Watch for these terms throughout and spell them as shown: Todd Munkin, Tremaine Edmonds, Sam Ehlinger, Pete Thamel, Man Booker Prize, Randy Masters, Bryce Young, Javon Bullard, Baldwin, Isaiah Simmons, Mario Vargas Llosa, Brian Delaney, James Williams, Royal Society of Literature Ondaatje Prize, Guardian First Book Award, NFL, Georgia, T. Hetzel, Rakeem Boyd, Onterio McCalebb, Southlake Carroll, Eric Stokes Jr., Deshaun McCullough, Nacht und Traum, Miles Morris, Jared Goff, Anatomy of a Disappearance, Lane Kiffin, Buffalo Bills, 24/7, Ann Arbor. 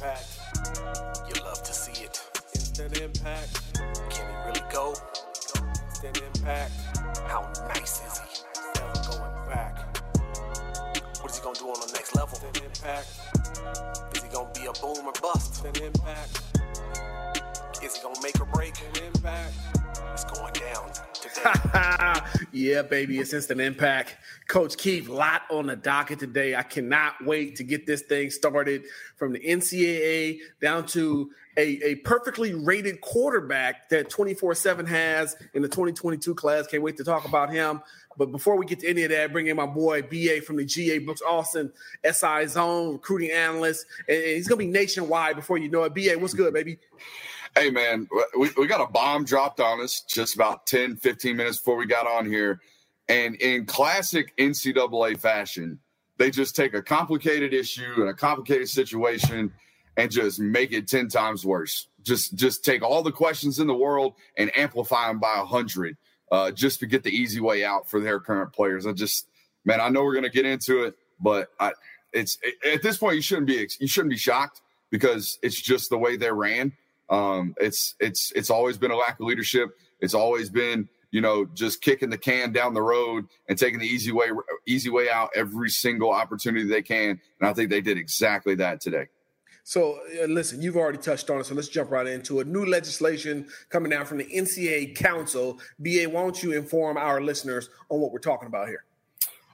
impact. You love to see it. Instant impact. Can he really go? Instant impact. How nice is he? Never going back. What is he going to do on the next level? Instant impact. Is he going to be a boom or bust? Instant impact. Is he going to make or break? Instant impact. It's going down today. Yeah, baby, it's Instant Impact. Coach Keith, lot on the docket today. I cannot wait to get this thing started from the NCAA down to a perfectly rated quarterback that 24/7 has in the 2022 class. Can't wait to talk about him. But before we get to any of that, bring in my boy BA from the GA Brooks Austin SI Zone, recruiting analyst. And he's going to be nationwide before you know it. BA, what's good, baby? Hey, man, we got a bomb dropped on us just about 10, 15 minutes before we got on here. And in classic NCAA fashion, they just take a complicated issue and a complicated situation and just make it 10 times worse. Just take all the questions in the world and amplify them by 100 just to get the easy way out for their current players. Man, I know we're going to get into it, but at this point, you shouldn't be shocked because it's just the way they ran. It's always been a lack of leadership. It's always been, just kicking the can down the road and taking the easy way out every single opportunity they can. And I think they did exactly that today. So, listen, you've already touched on it, so let's jump right into it. New legislation coming down from the NCAA Council. BA, why don't you inform our listeners on what we're talking about here?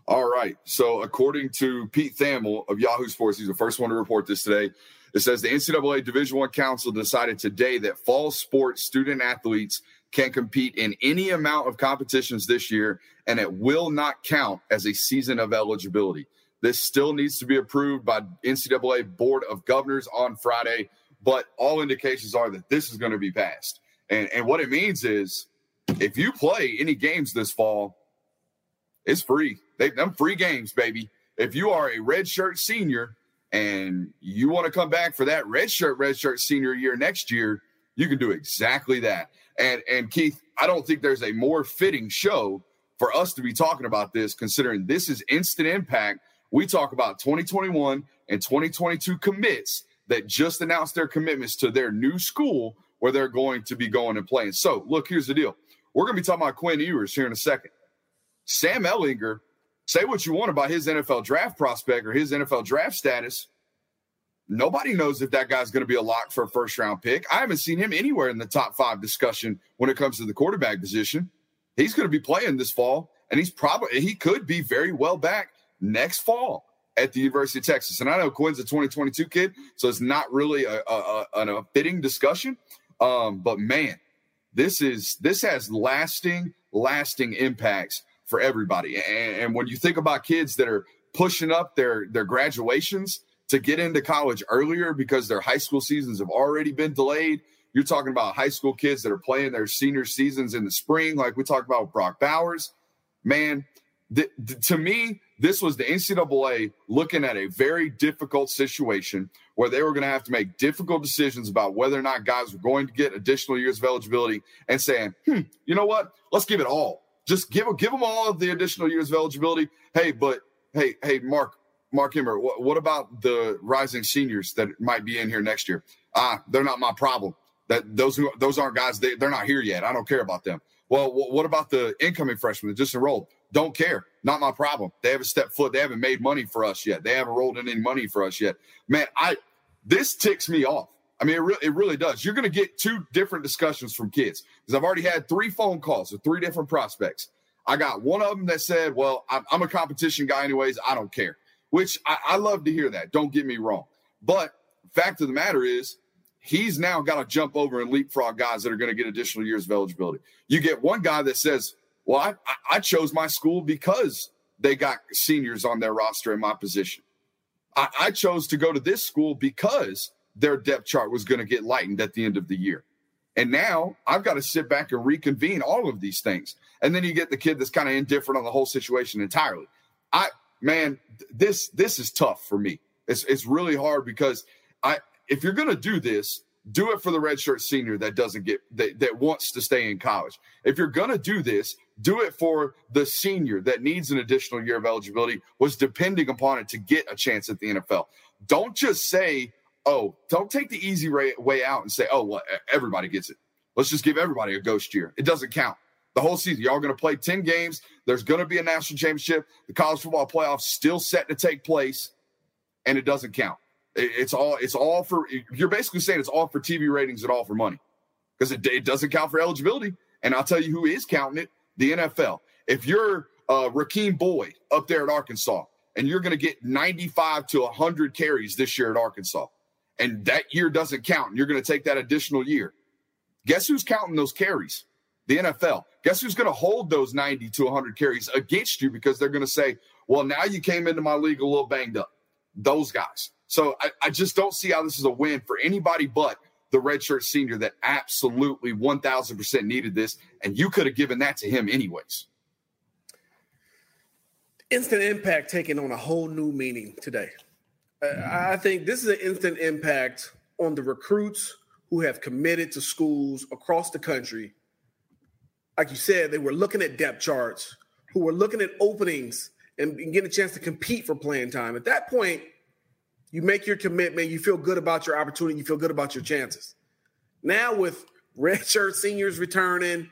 All right. So, according to Pete Thamel of Yahoo Sports, he's the first one to report this today. It says the NCAA Division I Council decided today that fall sports student athletes can compete in any amount of competitions this year, and it will not count as a season of eligibility. This still needs to be approved by NCAA Board of Governors on Friday, but all indications are that this is going to be passed. And what it means is if you play any games this fall, it's free. Them free games, baby. If you are a redshirt senior – and you want to come back for that redshirt senior year next year, you can do exactly that. And Keith, I don't think there's a more fitting show for us to be talking about this, considering this is Instant Impact. We talk about 2021 and 2022 commits that just announced their commitments to their new school where they're going to be going and playing. So, look, here's the deal. We're going to be talking about Quinn Ewers here in a second. Sam Ehlinger, say what you want about his NFL draft prospect or his NFL draft status. Nobody knows if that guy's going to be a lock for a first-round pick. I haven't seen him anywhere in the top five discussion when it comes to the quarterback position. He's going to be playing this fall, and he could be very well back next fall at the University of Texas. And I know Quinn's a 2022 kid, so it's not really a fitting discussion. But, man, this has lasting impacts for everybody. And when you think about kids that are pushing up their graduations to get into college earlier because their high school seasons have already been delayed, you're talking about high school kids that are playing their senior seasons in the spring, like we talked about with Brock Bowers. Man, to me, this was the NCAA looking at a very difficult situation where they were going to have to make difficult decisions about whether or not guys were going to get additional years of eligibility and saying, you know what, let's give it all. Just give them all of the additional years of eligibility. Hey, Mark Emmert, what about the rising seniors that might be in here next year? They're not my problem. Those aren't guys. They're not here yet. I don't care about them. Well, what about the incoming freshmen that just enrolled? Don't care. Not my problem. They haven't stepped foot. They haven't made money for us yet. They haven't rolled in any money for us yet. Man, this ticks me off. I mean, it really does. You're going to get two different discussions from kids because I've already had three phone calls with three different prospects. I got one of them that said, well, I'm a competition guy anyways. I don't care, which I love to hear that. Don't get me wrong. But fact of the matter is he's now got to jump over and leapfrog guys that are going to get additional years of eligibility. You get one guy that says, well, I chose my school because they got seniors on their roster in my position. I chose to go to this school because their depth chart was going to get lightened at the end of the year. And now I've got to sit back and reconvene all of these things. And then you get the kid that's kind of indifferent on the whole situation entirely. This is tough for me. It's really hard because if you're going to do this, do it for the redshirt senior that wants to stay in college. If you're going to do this, do it for the senior that needs an additional year of eligibility, was depending upon it to get a chance at the NFL. Don't just say, oh, don't take the easy way out and say, oh, well, everybody gets it. Let's just give everybody a ghost year. It doesn't count. The whole season, y'all going to play 10 games. There's going to be a national championship. The college football playoffs still set to take place, and it doesn't count. It's all for – you're basically saying it's all for TV ratings and all for money because it doesn't count for eligibility. And I'll tell you who is counting it, the NFL. If you're Rakeem Boyd up there at Arkansas and you're going to get 95 to 100 carries this year at Arkansas and that year doesn't count and you're going to take that additional year, guess who's counting those carries? The NFL. Guess who's going to hold those 90 to 100 carries against you because they're going to say, well, now you came into my league a little banged up. Those guys. So I just don't see how this is a win for anybody but the redshirt senior that absolutely 1,000% needed this, and you could have given that to him anyways. Instant impact taking on a whole new meaning today. I think this is an instant impact on the recruits who have committed to schools across the country. Like you said, they were looking at depth charts, who were looking at openings and getting a chance to compete for playing time. At that point, you make your commitment, you feel good about your opportunity, you feel good about your chances. Now with redshirt seniors returning,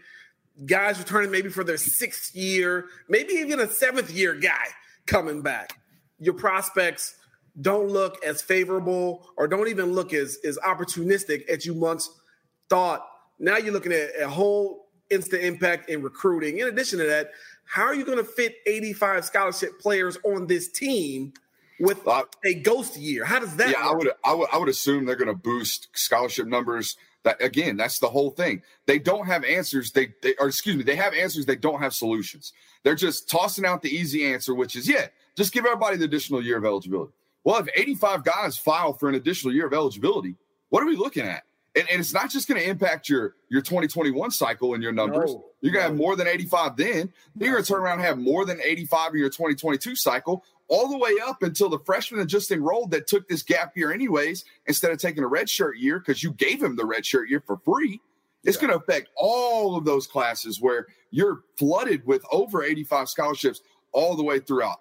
guys returning maybe for their sixth year, maybe even a seventh-year guy coming back, your prospects don't look as favorable or don't even look as opportunistic as you once thought. Now you're looking at a whole instant impact in recruiting. In addition to that, how are you going to fit 85 scholarship players on this team with a ghost year? How does that work? Yeah, I would assume they're going to boost scholarship numbers. That, again, that's the whole thing. They don't have answers. They have answers. They don't have solutions. They're just tossing out the easy answer, which is, yeah, just give everybody the additional year of eligibility. Well, if 85 guys file for an additional year of eligibility, what are we looking at? And it's not just going to impact your 2021 cycle and your numbers. No, you're going to have more than 85 then. Then you're going to turn around and have more than 85 in your 2022 cycle all the way up until the freshman that just enrolled that took this gap year anyways instead of taking a redshirt year because you gave him the redshirt year for free. It's going to affect all of those classes where you're flooded with over 85 scholarships all the way throughout.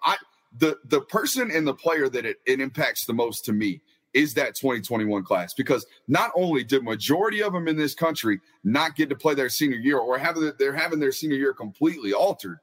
The person and the player that it impacts the most to me is that 2021 class, because not only did majority of them in this country not get to play their senior year or they're having their senior year completely altered,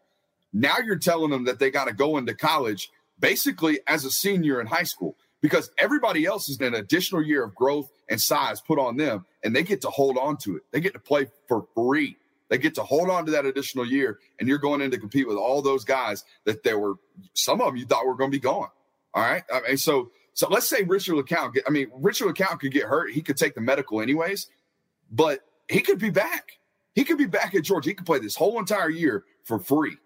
now you're telling them that they got to go into college basically as a senior in high school because everybody else is an additional year of growth and size put on them, and they get to hold on to it. They get to play for free. They get to hold on to that additional year, and you're going in to compete with all those guys that there were some of them you thought were going to be gone, all right? I mean, So let's say Richard LeCount could get hurt. He could take the medical anyways, but he could be back. He could be back at Georgia. He could play this whole entire year for free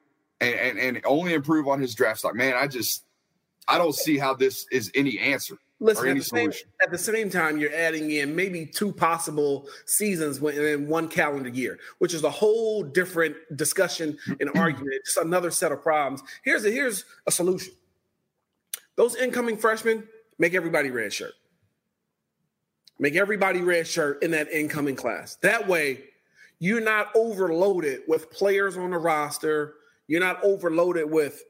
and only improve on his draft stock. Man, I don't see how this is any answer. Listen, or any solution. At the same time, you're adding in maybe two possible seasons within one calendar year, which is a whole different discussion and argument. It's just another set of problems. Here's a solution. Those incoming freshmen, make everybody redshirt. Make everybody redshirt in that incoming class. That way, you're not overloaded with players on the roster. You're not overloaded with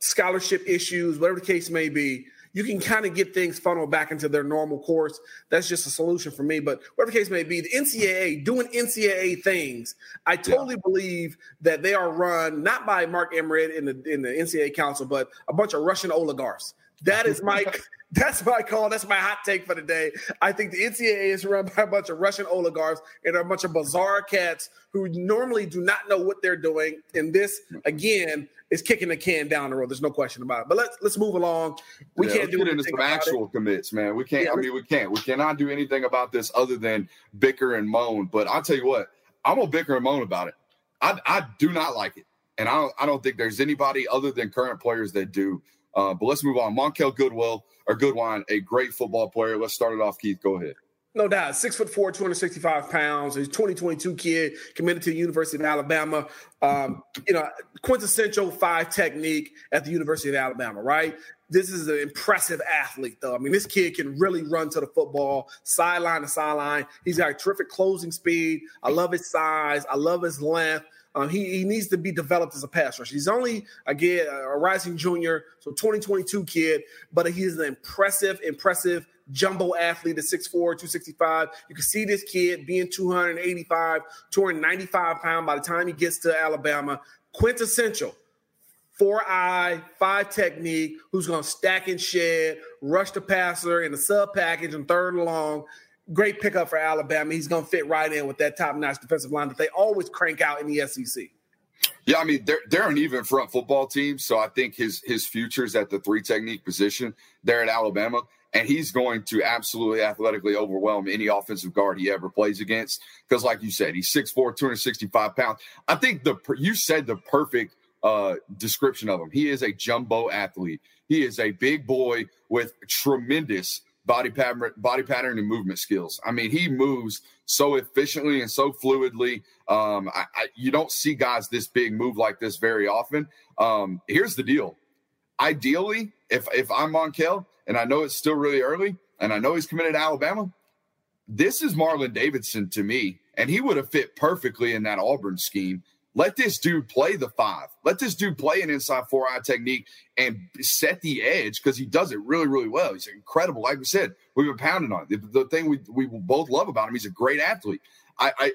scholarship issues, whatever the case may be. You can kind of get things funneled back into their normal course. That's just a solution for me. But whatever the case may be, the NCAA, doing NCAA things, I totally believe that they are run not by Mark Emmert in the NCAA council, but a bunch of Russian oligarchs. That is my that's my call. That's my hot take for the day. I think the NCAA is run by a bunch of Russian oligarchs and a bunch of bizarre cats who normally do not know what they're doing. And this, again, is kicking the can down the road. There's no question about it. But let's move along. We can't do anything about actual commits, man. We can't. Yeah, we cannot do anything about this other than bicker and moan. But I'll tell you what, I'm gonna bicker and moan about it. I do not like it, and I don't think there's anybody other than current players that do. But let's move on. Monkel Goodwine, a great football player. Let's start it off, Keith. Go ahead. No doubt. 6'4", 265 pounds. He's a 2022 kid, committed to the University of Alabama. Quintessential 5 technique at the University of Alabama, right? This is an impressive athlete, though. I mean, this kid can really run to the football, sideline to sideline. He's got a terrific closing speed. I love his size. I love his length. He needs to be developed as a pass rusher. He's only, again, a rising junior, so 2022 kid, but he's an impressive jumbo athlete at 6'4", 265. You can see this kid being 285, 295 pound by the time he gets to Alabama. Quintessential 4-eye, 5 technique, who's going to stack and shed, rush the passer in the sub package and third and long. Great pickup for Alabama. He's going to fit right in with that top-notch defensive line that they always crank out in the SEC. Yeah, I mean, they're an even front football team, so I think his future is at the 3 technique position there at Alabama, and he's going to absolutely athletically overwhelm any offensive guard he ever plays against because, like you said, he's 6'4", 265 pounds. I think you said the perfect description of him. He is a jumbo athlete. He is a big boy with tremendous body pattern and movement skills. I mean, he moves so efficiently and so fluidly. You don't see guys this big move like this very often. Here's the deal. Ideally, if I'm Monkel, and I know it's still really early, and I know he's committed to Alabama, this is Marlon Davidson to me, and he would have fit perfectly in that Auburn scheme. Let this dude play the 5. Let this dude play an inside 4-eye technique and set the edge because he does it really, really well. He's incredible. Like we said, we've been pounding on it. The thing we both love about him, he's a great athlete.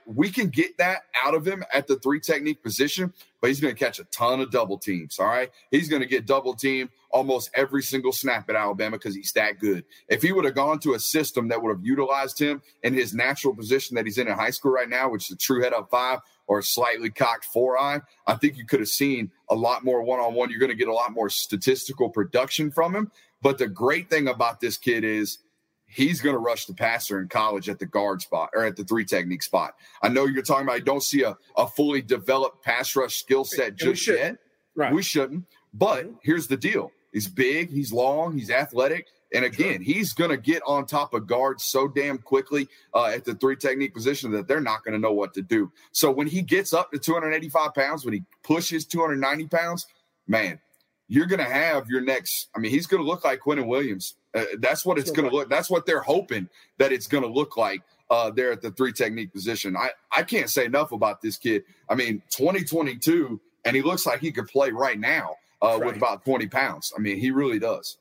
We can get that out of him at the 3 technique position, but he's going to catch a ton of double teams, all right? He's going to get double teamed almost every single snap at Alabama because he's that good. If he would have gone to a system that would have utilized him in his natural position that he's in high school right now, which is a true head-up 5 or slightly cocked 4-eye, I think you could have seen a lot more one-on-one. You're going to get a lot more statistical production from him. But the great thing about this kid is he's going to rush the passer in college at the guard spot or at the 3 technique spot. I know you're talking about you don't see a fully developed pass rush skill set just yet. Right. We shouldn't. But here's the deal. He's big, he's long, he's athletic. And again, he's going to get on top of guards so damn quickly at the 3 technique position that they're not going to know what to do. So when he gets up to 285 pounds, when he pushes 290 pounds, man, you're going to have your next – I mean, he's going to look like Quentin Williams. That's what it's going to look – that's what they're hoping that it's going to look like there at the 3 technique position. I can't say enough about this kid. I mean, 2022, and he looks like he could play right now with about 20 pounds. I mean, he really does.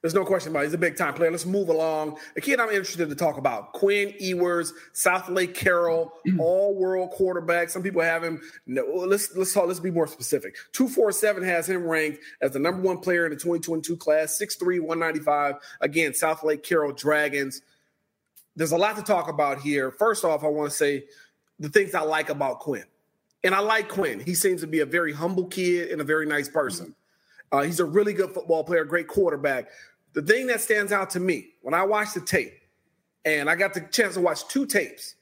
There's no question about it. He's a big-time player. Let's move along. A kid I'm interested to talk about, Quinn Ewers, Southlake Carroll, all-world quarterback. Some people have him. No, let's be more specific. 247 has him ranked as the number 1 player in the 2022 class, 6'3", 195. Again, Southlake Carroll Dragons. There's a lot to talk about here. First off, I want to say the things I like about Quinn. And I like Quinn. He seems to be a very humble kid and a very nice person. He's a really good football player, great quarterback. The thing that stands out to me, when I watched the tape, and I got the chance to watch 2 tapes,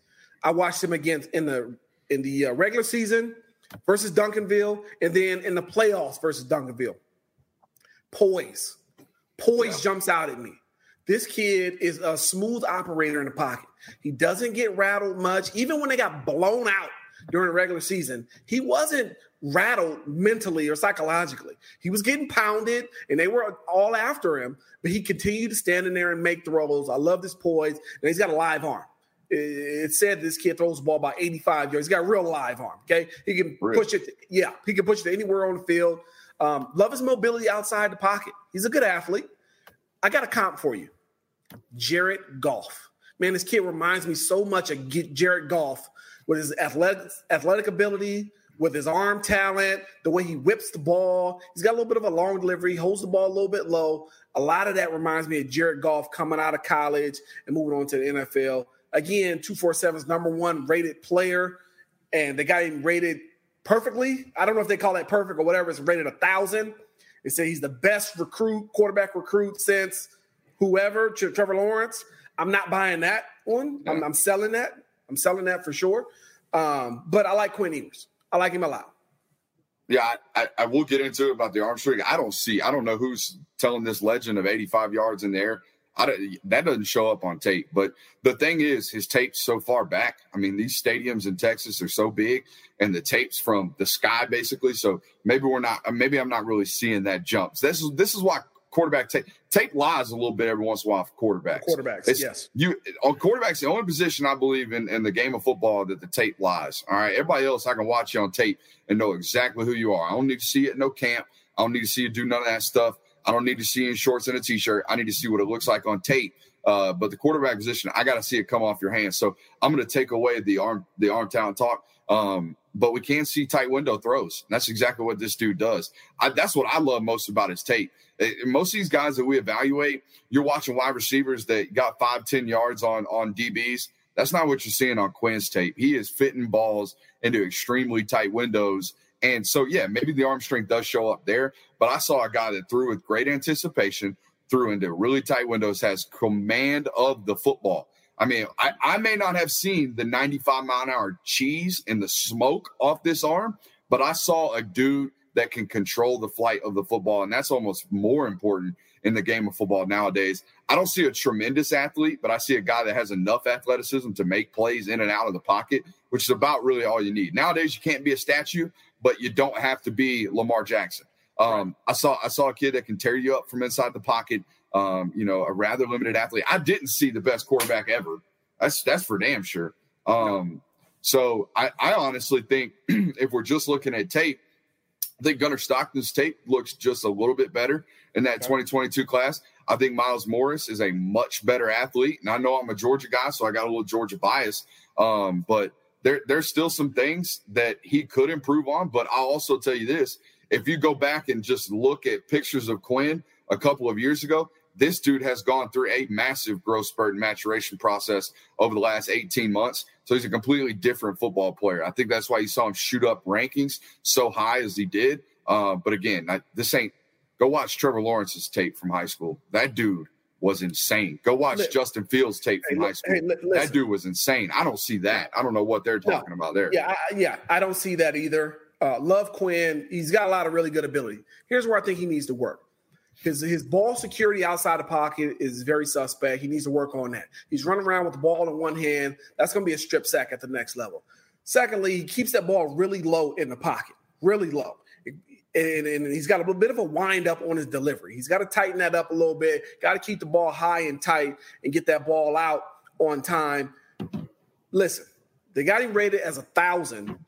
I watched him again in the regular season versus Duncanville, and then in the playoffs versus Duncanville. Poise jumps out at me. This kid is a smooth operator in the pocket. He doesn't get rattled much. Even when they got blown out during the regular season, he wasn't rattled mentally or psychologically. He was getting pounded, and they were all after him, but he continued to stand in there and make throws. I love this poise, and he's got a live arm. It said this kid throws the ball by 85 yards. He's got a real live arm, okay? He can push it. Yeah, he can push it anywhere on the field. Love his mobility outside the pocket. He's a good athlete. I got a comp for you. Jared Goff. Man, this kid reminds me so much of Jared Goff with his athletic ability, with his arm talent, the way he whips the ball. He's got a little bit of a long delivery, holds the ball a little bit low. A lot of that reminds me of Jared Goff coming out of college and moving on to the NFL. Again, 247's number 1 rated player, and they got him rated perfectly. I don't know if they call that perfect or whatever. It's rated 1,000. They say he's the best quarterback recruit since whoever, Trevor Lawrence. I'm not buying that one. No. I'm selling that. I'm selling that for sure. But I like Quinn Ewers. I like him a lot. Yeah, I will get into it about the arm string. I don't know who's telling this legend of 85 yards in the air. That doesn't show up on tape. But the thing is, his tape's so far back. I mean, these stadiums in Texas are so big, and the tape's from the sky, basically. So maybe I'm not really seeing that jump. So this is why quarterback tape lies a little bit every once in a while for quarterbacks. Quarterbacks, the only position I believe in the game of football that the tape lies. All right, everybody else I can watch you on tape and know exactly who you are. I don't need to see it in no camp. I don't need to see you do none of that stuff. I don't need to see you in shorts and a t-shirt. I need to see what it looks like on tape But the quarterback position, I got to see it come off your hands. So I'm going to take away the arm talent talk. But we can see tight window throws. That's exactly what this dude does. That's what I love most about his tape. Most of these guys that we evaluate, you're watching wide receivers that got 5-10 yards on DBs. That's not what you're seeing on Quinn's tape. He is fitting balls into extremely tight windows. And so, yeah, maybe the arm strength does show up there, but I saw a guy that threw with great anticipation, threw into really tight windows, has command of the football. I mean, I may not have seen the 95-mile-an-hour cheese and the smoke off this arm, but I saw a dude that can control the flight of the football, and that's almost more important in the game of football nowadays. I don't see a tremendous athlete, but I see a guy that has enough athleticism to make plays in and out of the pocket, which is about really all you need. Nowadays, you can't be a statue, but you don't have to be Lamar Jackson. I saw a kid that can tear you up from inside the pocket, a rather limited athlete. I didn't see the best quarterback ever. That's for damn sure. So I honestly think if we're just looking at tape, I think Gunnar Stockton's tape looks just a little bit better in that 2022 class. I think Miles Morris is a much better athlete. And I know I'm a Georgia guy, so I got a little Georgia bias. But there's still some things that he could improve on. But I'll also tell you this. If you go back and just look at pictures of Quinn a couple of years ago, this dude has gone through a massive growth spurt and maturation process over the last 18 months. So he's a completely different football player. I think that's why you saw him shoot up rankings so high as he did. But again, go watch Trevor Lawrence's tape from high school. That dude was insane. Go watch Justin Fields' tape from high school. That dude was insane. I don't see that. I don't know what they're talking about there. Yeah, I don't see that either. Love Quinn. He's got a lot of really good ability. Here's where I think he needs to work. His ball security outside the pocket is very suspect. He needs to work on that. He's running around with the ball in one hand. That's going to be a strip sack at the next level. Secondly, he keeps that ball really low in the pocket, really low. And he's got a little bit of a wind up on his delivery. He's got to tighten that up a little bit, got to keep the ball high and tight and get that ball out on time. Listen, they got him rated as 1,000.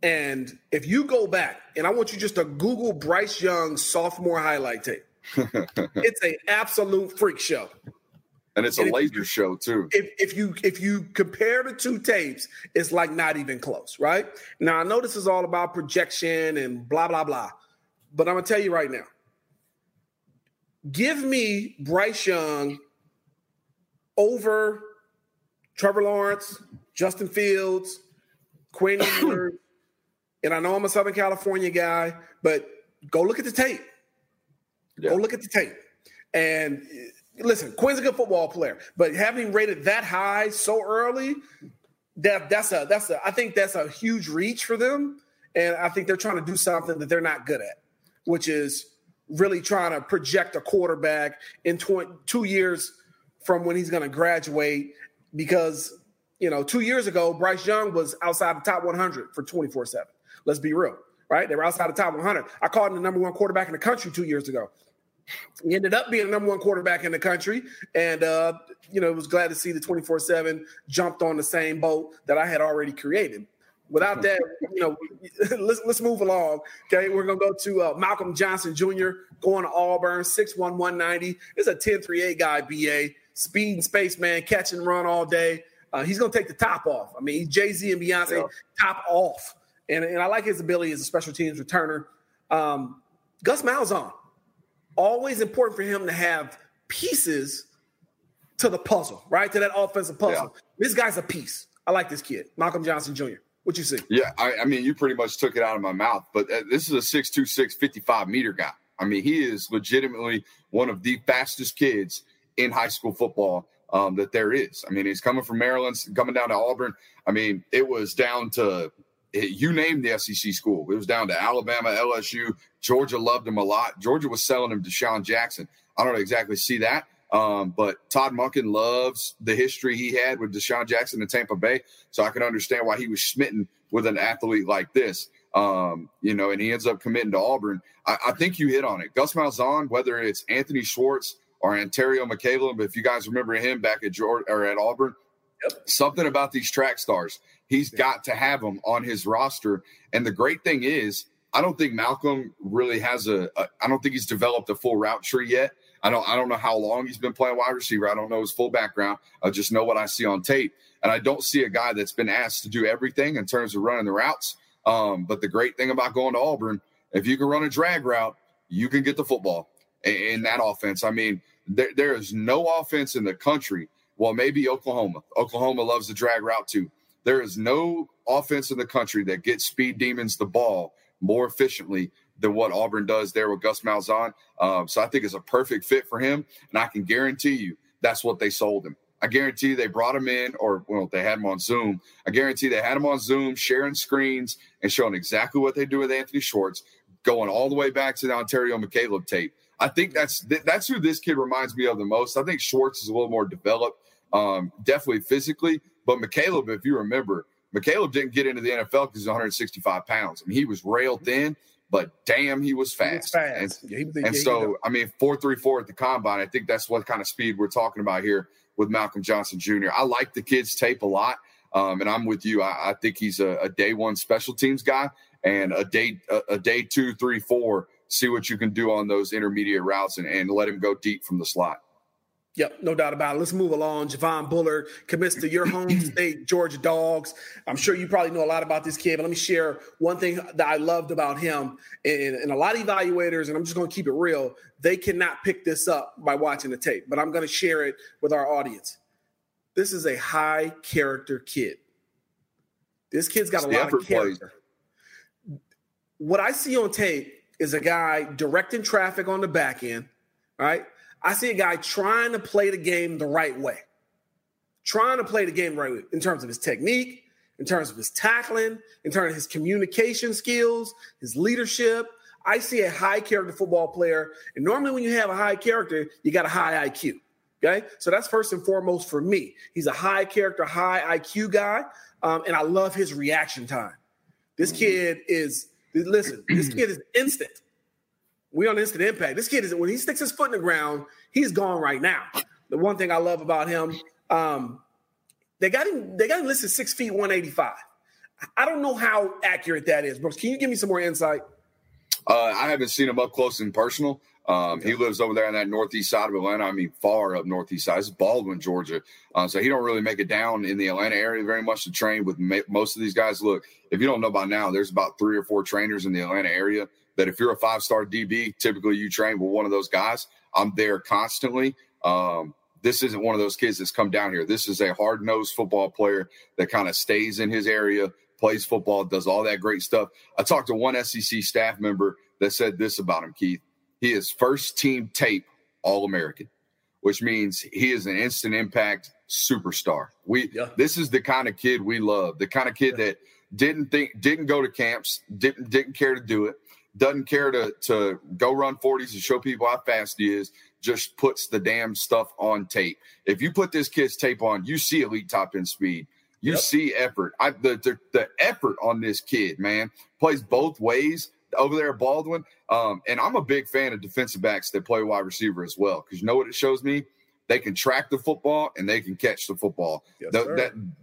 And if you go back, and I want you just to Google Bryce Young's sophomore highlight tape, it's an absolute freak show. And it's a laser show too. If you compare the two tapes, it's like not even close, right? Now, I know this is all about projection and blah, blah, blah. But I'm going to tell you right now, give me Bryce Young over Trevor Lawrence, Justin Fields, Quinn Ewers. And I know I'm a Southern California guy, but go look at the tape. Yeah. Go look at the tape. And listen, Quinn's a good football player, but having him rated that high so early, I think that's a huge reach for them. And I think they're trying to do something that they're not good at, which is really trying to project a quarterback in 2 years from when he's going to graduate, because 2 years ago, Bryce Young was outside the top 100 for 24/7. Let's be real, right? They were outside the top 100. I called him the number one quarterback in the country 2 years ago. He ended up being the number one quarterback in the country, and was glad to see the 24/7 jumped on the same boat that I had already created. Without that, let's move along. Okay, we're gonna go to Malcolm Johnson Jr. going to Auburn, 6'1", 190. This is a 10.38 guy, BA, speed and space man, catch and run all day. He's going to take the top off. I mean, Jay-Z and Beyonce top off. And I like his ability as a special teams returner. Gus Malzahn, always important for him to have pieces to the puzzle, right, to that offensive puzzle. Yeah. This guy's a piece. I like this kid, Malcolm Johnson Jr. What you see? Yeah, I mean, you pretty much took it out of my mouth. But this is a 6'2", 55-meter guy. I mean, he is legitimately one of the fastest kids in high school football that there is. I mean, he's coming from Maryland, coming down to Auburn. I mean, it was down to you name the SEC school. It was down to Alabama, LSU. Georgia loved him a lot. Georgia was selling him DeSean Jackson. I don't exactly see that, but Todd Munkin loves the history he had with DeSean Jackson in Tampa Bay, so I can understand why he was smitten with an athlete like this. And he ends up committing to Auburn. I think you hit on it. Gus Malzahn, whether it's Anthony Schwartz or Onterio McCalebb, if you guys remember him back at Georgia or at Auburn, something about these track stars, he's got to have them on his roster. And the great thing is, I don't think Malcolm really has I don't think he's developed a full route tree yet. I don't know how long he's been playing wide receiver. I don't know his full background. I just know what I see on tape. And I don't see a guy that's been asked to do everything in terms of running the routes. But the great thing about going to Auburn, if you can run a drag route, you can get the football in that offense. I mean, there is no offense in the country. Well, maybe Oklahoma. Oklahoma loves the drag route too. There is no offense in the country that gets speed demons the ball more efficiently than what Auburn does there with Gus Malzahn. So I think it's a perfect fit for him, and I can guarantee you that's what they sold him. I guarantee they brought him in, or, well, they had him on Zoom. I guarantee they had him on Zoom sharing screens and showing exactly what they do with Anthony Schwartz, going all the way back to the Onterio McCalebb tape. I think that's who this kid reminds me of the most. I think Schwartz is a little more developed, definitely physically. But McCalebb, if you remember, McCalebb didn't get into the NFL because he's 165 pounds. I mean, he was rail thin, but damn, he was fast. I mean, 4.34 at the combine, I think that's what kind of speed we're talking about here with Malcolm Johnson Jr. I like the kid's tape a lot, and I'm with you. I think he's a day one special teams guy and a day 2, 3, 4. See what you can do on those intermediate routes and let him go deep from the slot. Yep, no doubt about it. Let's move along. Javon Bullard commits to your home state, Georgia Dogs. I'm sure you probably know a lot about this kid, but let me share one thing that I loved about him. And a lot of evaluators, and I'm just going to keep it real, they cannot pick this up by watching the tape, but I'm going to share it with our audience. This is a high character kid. This kid's got a lot of character. What I see on tape is a guy directing traffic on the back end, right? I see a guy trying to play the game the right way, in terms of his technique, in terms of his tackling, in terms of his communication skills, his leadership. I see a high-character football player, and normally when you have a high character, you got a high IQ, okay? So that's first and foremost for me. He's a high-character, high-IQ guy, and I love his reaction time. This kid is – listen, this kid is instant. We on instant impact. This kid is, when he sticks his foot in the ground, he's gone right now. The one thing I love about him, they got him listed 6 feet, 185. I don't know how accurate that is, Brooks. Can you give me some more insight? I haven't seen him up close and personal. He lives over there on that northeast side of Atlanta. I mean, far up northeast side. It's Baldwin, Georgia. So he don't really make it down in the Atlanta area very much to train with most of these guys. Look, if you don't know by now, there's about 3 or 4 trainers in the Atlanta area that if you're a 5-star DB, typically you train with one of those guys. I'm there constantly. This isn't one of those kids that's come down here. This is a hard-nosed football player that kind of stays in his area, plays football, does all that great stuff. I talked to one SEC staff member that said this about him, Keith. He is first-team tape All-American, which means he is an instant impact superstar. This is the kind of kid we love, the kind of kid that didn't go to camps, didn't care to do it, doesn't care to go run 40s and show people how fast he is, just puts the damn stuff on tape. If you put this kid's tape on, you see elite top-end speed. You see effort. The effort on this kid, man, plays both ways over there at Baldwin. And I'm a big fan of defensive backs that play wide receiver as well, because you know what it shows me? They can track the football and they can catch the football. Yes,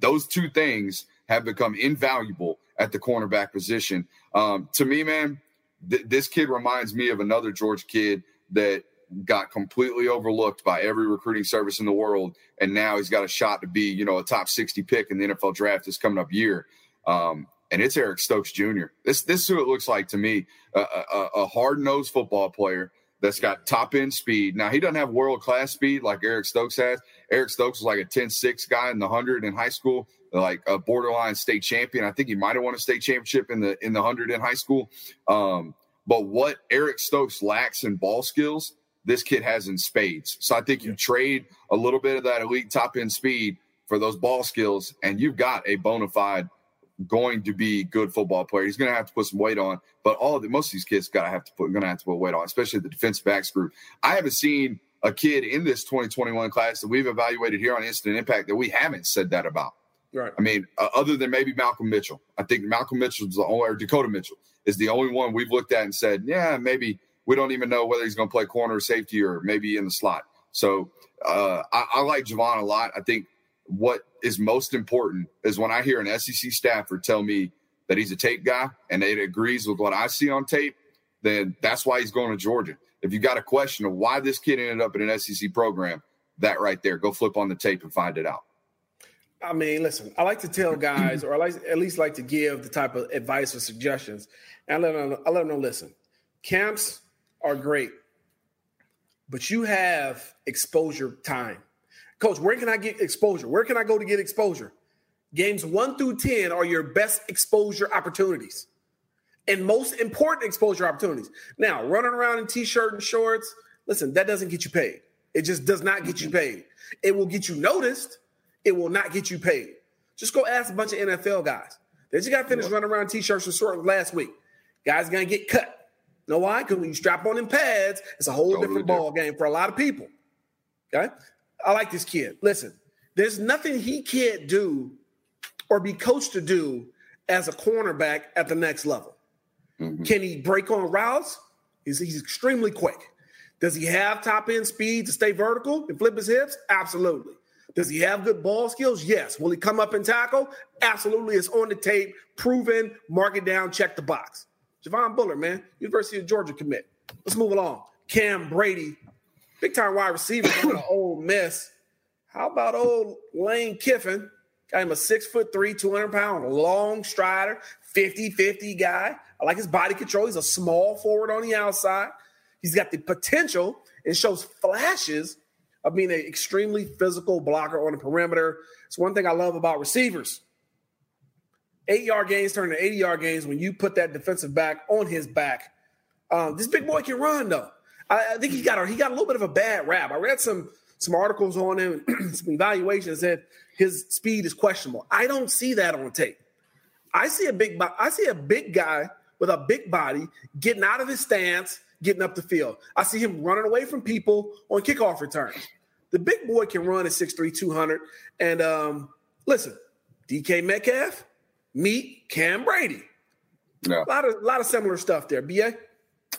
those two things have become invaluable at the cornerback position. To me, man, this kid reminds me of another Georgia kid that got completely overlooked by every recruiting service in the world, and now he's got a shot to be, a top 60 pick in the NFL draft this coming up year. And it's Eric Stokes Jr. This is who it looks like to me, a hard-nosed football player that's got top-end speed. Now, he doesn't have world-class speed like Eric Stokes has. Eric Stokes was like a 10-6 guy in the 100 in high school, like a borderline state champion. I think he might have won a state championship in the 100 in high school. But what Eric Stokes lacks in ball skills, this kid has in spades. So I think you trade a little bit of that elite top-end speed for those ball skills, and you've got a bona fide going to be good football player. He's going to have to put some weight on, but most of these kids going to have to put weight on, especially the defensive backs group. I haven't seen a kid in this 2021 class that we've evaluated here on Instant Impact that we haven't said that about. Right. I mean, other than maybe Malcolm Mitchell. I think Dakota Mitchell is the only one we've looked at and said, yeah, maybe we don't even know whether he's going to play corner or safety or maybe in the slot. So I like Javon a lot. I think what is most important is when I hear an SEC staffer tell me that he's a tape guy and it agrees with what I see on tape, then that's why he's going to Georgia. If you got a question of why this kid ended up in an SEC program, that right there, go flip on the tape and find it out. I mean, listen, I like to tell guys, or I like, at least like to give the type of advice or suggestions. And I let them know, listen, camps are great, but you have exposure time. Coach, where can I get exposure? Where can I go to get exposure? Games 1 through 10 are your best exposure opportunities and most important exposure opportunities. Now, running around in T-shirt and shorts, listen, that doesn't get you paid. It just does not get you paid. It will get you noticed. It will not get you paid. Just go ask a bunch of NFL guys. They just got finished running around T-shirts and shorts last week. Guys going to get cut. Know why? Because when you strap on them pads, it's a whole different ball game for a lot of people. Okay? I like this kid. Listen, there's nothing he can't do or be coached to do as a cornerback at the next level. Mm-hmm. Can he break on routes? He's extremely quick. Does he have top-end speed to stay vertical and flip his hips? Absolutely. Does he have good ball skills? Yes. Will he come up and tackle? Absolutely. It's on the tape, proven, mark it down, check the box. Javon Bullard, man, University of Georgia commit. Let's move along. Cam Brady, big-time wide receiver from Ole Miss. How about old Lane Kiffin? Got him a 6 foot three, 200-pound, long strider, 50-50 guy. I like his body control. He's a small forward on the outside. He's got the potential and shows flashes of being an extremely physical blocker on the perimeter. It's one thing I love about receivers. 8-yard gains turn to 80-yard gains when you put that defensive back on his back. This big boy can run, though. I think he got a little bit of a bad rap. I read some articles on him, some evaluations that his speed is questionable. I don't see that on tape. I see a big guy with a big body getting out of his stance, getting up the field. I see him running away from people on kickoff returns. The big boy can run at 6'3", 200. And listen, D.K. Metcalf, meet Cam Brady. Yeah. A lot of similar stuff there, B.A.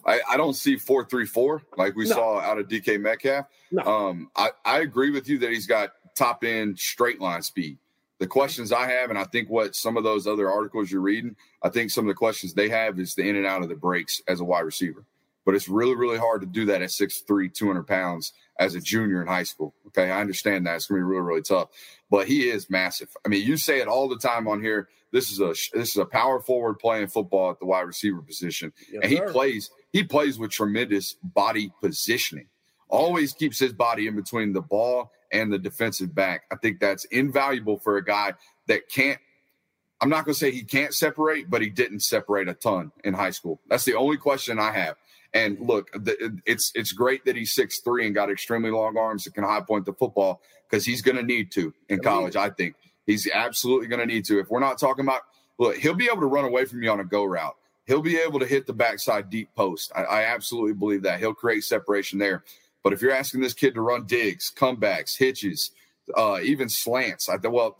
I don't see 4.34 like we saw out of D.K. Metcalf. No. I agree with you that he's got top-end straight-line speed. The questions I have, and I think what some of those other articles you're reading, I think some of the questions they have is the in and out of the breaks as a wide receiver. But it's really, really hard to do that at 6'3", 200 pounds as a junior in high school. Okay, I understand that. It's going to be really, really tough. But he is massive. I mean, you say it all the time on here. This is a power forward playing football at the wide receiver position. Yes, and he plays with tremendous body positioning. Always keeps his body in between the ball and the defensive back. I think that's invaluable for a guy that can't. I'm not going to say he can't separate, but he didn't separate a ton in high school. That's the only question I have. And look, it's great that he's 6'3" and got extremely long arms and can high point the football because he's going to need to in college. I think he's absolutely going to need to. If we're not talking about, look, he'll be able to run away from you on a go route. He'll be able to hit the backside deep post. I absolutely believe that he'll create separation there. But if you're asking this kid to run digs, comebacks, hitches, even slants,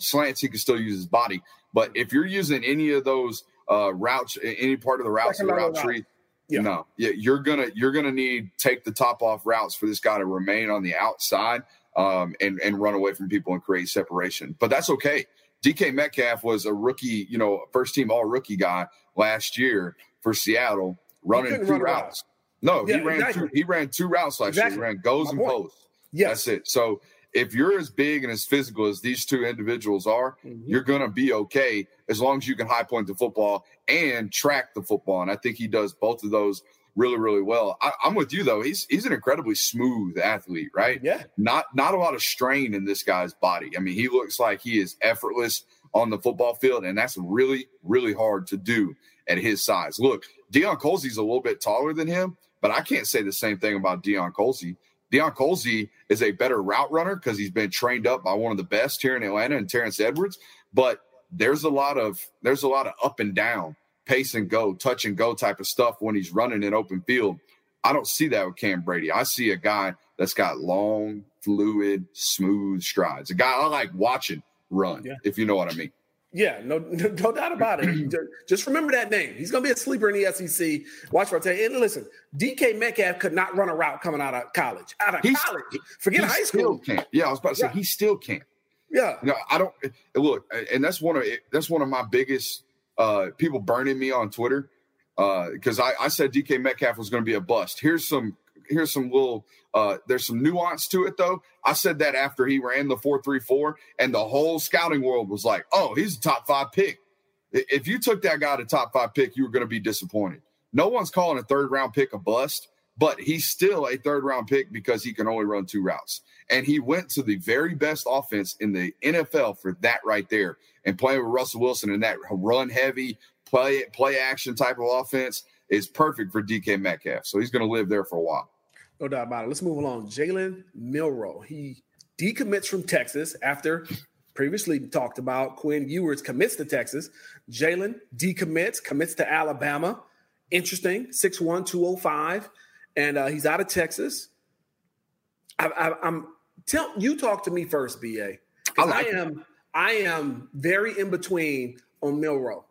slants he can still use his body. But if you're using any of those routes, any part of the routes in the route tree. Yeah. No, you're gonna need take the top off routes for this guy to remain on the outside and run away from people and create separation. But that's okay. DK Metcalf was a rookie, first team all rookie guy last year for Seattle, running two routes. No, yeah, he ran two routes last year. He ran goes and posts. Yes. That's it. So if you're as big and as physical as these two individuals are, you're going to be okay as long as you can high point the football and track the football. And I think he does both of those really, really well. I'm with you, though. He's an incredibly smooth athlete, right? Yeah. Not a lot of strain in this guy's body. I mean, he looks like he is effortless on the football field, and that's really, really hard to do at his size. Look, Deion Colsey's a little bit taller than him, but I can't say the same thing about Deion Colsey. Deion Colsey is a better route runner because he's been trained up by one of the best here in Atlanta and Terrence Edwards. But there's a lot of up and down, pace and go, touch and go type of stuff when he's running in open field. I don't see that with Cam Brady. I see a guy that's got long, fluid, smooth strides. A guy I like watching run, if you know what I mean. Yeah, no doubt about it. Just remember that name. He's going to be a sleeper in the SEC. Watch what I tell you. And listen, DK Metcalf could not run a route coming out of college. Forget high school. Can't. Yeah, I was about to say he still can't. Yeah. No, I don't – look, and that's one of my biggest people burning me on Twitter. because I said D.K. Metcalf was going to be a bust. Here's some little there's some nuance to it, though. I said that after he ran the 4.34, and the whole scouting world was like, oh, he's a top five pick. If you took that guy to top five pick, you were going to be disappointed. No one's calling a third-round pick a bust, but he's still a third-round pick because he can only run two routes. And he went to the very best offense in the NFL for that right there. And playing with Russell Wilson in that run-heavy, play-action type of offense is perfect for DK Metcalf. So he's going to live there for a while. No doubt about it. Let's move along. Jalen Milroe. He decommits from Texas after previously talked about Quinn Ewers commits to Texas. Jalen decommits, commits to Alabama. Interesting. 6'1", 205. And he's out of Texas. You talk to me first, BA. I am very in between on Milroe.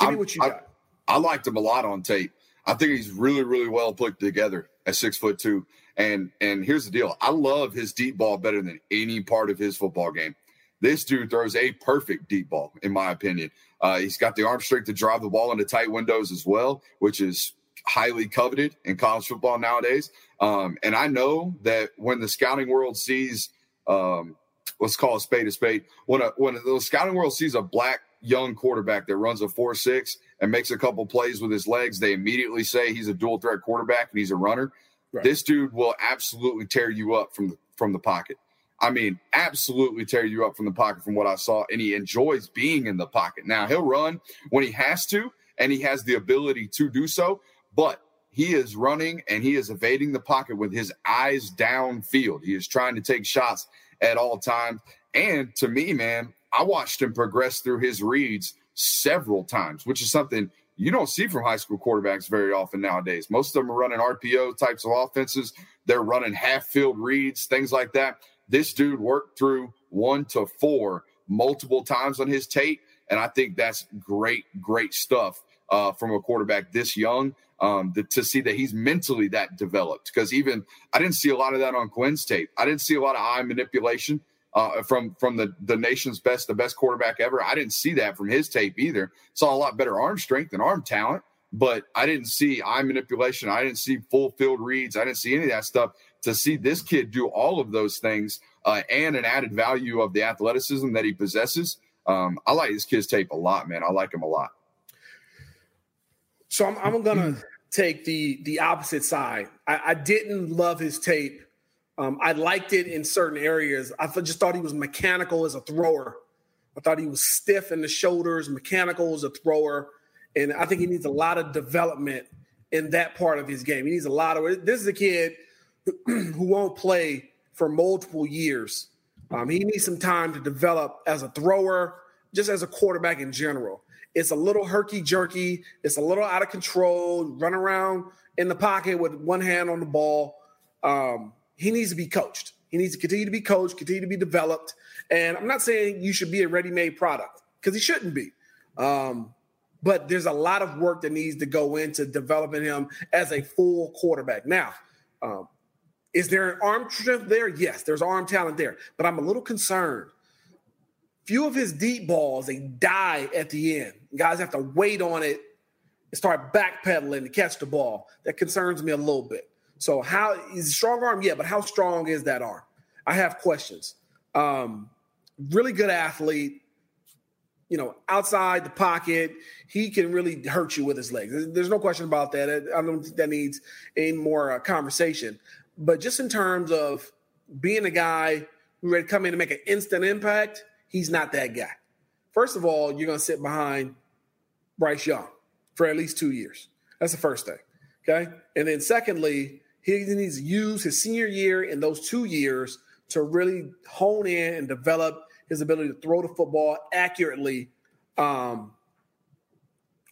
Give me what you got. I liked him a lot on tape. I think he's really, really well put together at 6'2". And here's the deal. I love his deep ball better than any part of his football game. This dude throws a perfect deep ball, in my opinion. He's got the arm strength to drive the ball into tight windows as well, which is highly coveted in college football nowadays. And I know that when the scouting world sees, let's call a spade, when the scouting world sees a black young quarterback that runs a 4.6 and makes a couple plays with his legs, they immediately say he's a dual-threat quarterback and he's a runner. Right. This dude will absolutely tear you up from the pocket. I mean, absolutely tear you up from the pocket from what I saw, and he enjoys being in the pocket. Now, he'll run when he has to, and he has the ability to do so, but he is running and he is evading the pocket with his eyes downfield. He is trying to take shots at all times. And to me, man, I watched him progress through his reads several times, which is something you don't see from high school quarterbacks very often nowadays. Most of them are running RPO types of offenses. They're running half-field reads, things like that. This dude worked through 1 to 4 multiple times on his tape, and I think that's great, great stuff from a quarterback this young to see that he's mentally that developed. Because even I didn't see a lot of that on Quinn's tape. I didn't see a lot of eye manipulation from the nation's best, the best quarterback ever. I didn't see that from his tape either. Saw a lot better arm strength and arm talent, but I didn't see eye manipulation. I didn't see full field reads. I didn't see any of that stuff. To see this kid do all of those things and an added value of the athleticism that he possesses, I like this kid's tape a lot, man. I like him a lot. So I'm going to take the opposite side. I didn't love his tape. I liked it in certain areas. I just thought he was mechanical as a thrower. I thought he was stiff in the shoulders, mechanical as a thrower, and I think he needs a lot of development in that part of his game. He needs a lot of – this is a kid – who won't play for multiple years. He needs some time to develop as a thrower, just as a quarterback in general. It's a little herky-jerky. It's a little out of control, run around in the pocket with one hand on the ball. He needs to be coached. He needs to continue to be coached, continue to be developed. And I'm not saying you should be a ready-made product, because he shouldn't be. But there's a lot of work that needs to go into developing him as a full quarterback. Now, is there an arm strength there? Yes, there's arm talent there, but I'm a little concerned. Few of his deep balls, they die at the end. Guys have to wait on it and start backpedaling to catch the ball. That concerns me a little bit. So how is a strong arm? Yeah, but how strong is that arm? I have questions. Really good athlete, you know, outside the pocket, he can really hurt you with his legs. There's no question about that. I don't think that needs any more conversation. But just in terms of being a guy who ready to come in and make an instant impact, he's not that guy. First of all, you're going to sit behind Bryce Young for at least 2 years. That's the first thing, okay? And then secondly, he needs to use his senior year and those 2 years to really hone in and develop his ability to throw the football accurately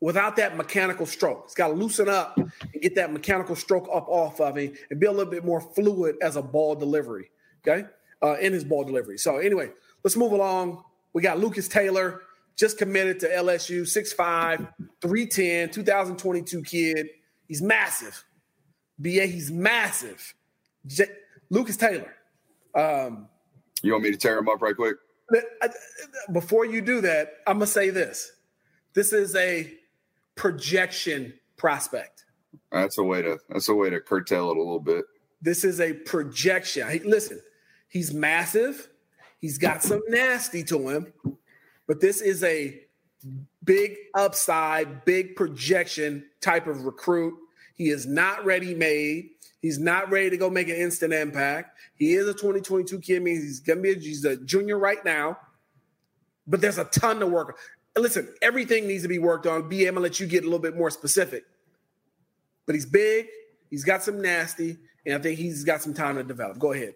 without that mechanical stroke. It's got to loosen up and get that mechanical stroke up off of him and be a little bit more fluid as a ball delivery, okay, in his ball delivery. So, anyway, let's move along. We got Lucas Taylor, just committed to LSU, 6'5", 310, 2022 kid. He's massive. BA, he's massive. Lucas Taylor. You want me to tear him up right quick? Before you do that, I'm going to say this. This is a projection prospect. That's a way to curtail it a little bit. This is a projection. Listen, he's massive. He's got some nasty to him, but this is a big upside, big projection type of recruit. He is not ready-made. He's not ready to go make an instant impact. He is a 2022 kid. I mean, he's a junior right now, but there's a ton to work on. Listen, everything needs to be worked on. BM will let you get a little bit more specific, but he's big. He's got some nasty, and I think he's got some time to develop. Go ahead.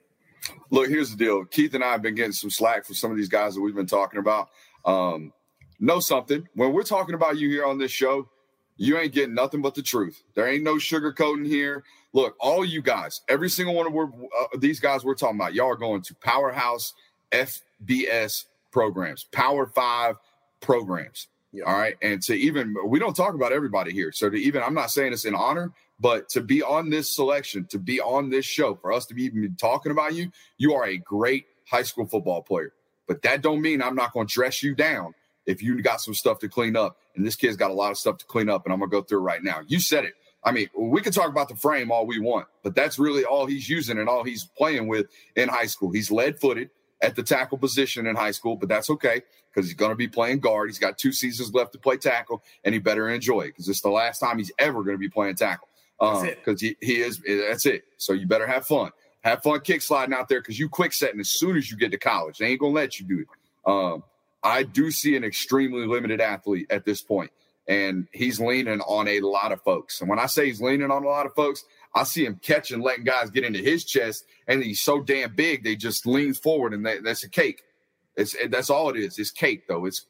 Look, here's the deal. Keith and I have been getting some slack from some of these guys that we've been talking about. Know something. When we're talking about you here on this show, you ain't getting nothing but the truth. There ain't no sugarcoating here. Look, all you guys, every single one of these guys we're talking about, y'all are going to powerhouse FBS programs, Power 5 programs, yeah. All right? And to even – we don't talk about everybody here. So to even – I'm not saying it's in honor, but to be on this selection, to be on this show, for us to be even talking about you, you are a great high school football player. But that don't mean I'm not going to dress you down if you got some stuff to clean up. And this kid's got a lot of stuff to clean up, and I'm going to go through right now. You said it. I mean, we can talk about the frame all we want, but that's really all he's using and all he's playing with in high school. He's lead-footed at the tackle position in high school, but that's okay because he's going to be playing guard. He's got 2 seasons left to play tackle, and he better enjoy it because it's the last time he's ever going to be playing tackle. Because he is – that's it. So you better have fun. Have fun kick sliding out there because you quick setting as soon as you get to college. They ain't going to let you do it. I do see an extremely limited athlete at this point, and he's leaning on a lot of folks. And when I say he's leaning on a lot of folks, I see him catching, letting guys get into his chest, and he's so damn big they just lean forward, and that's a cake. That's all it is. It's cake, though. It's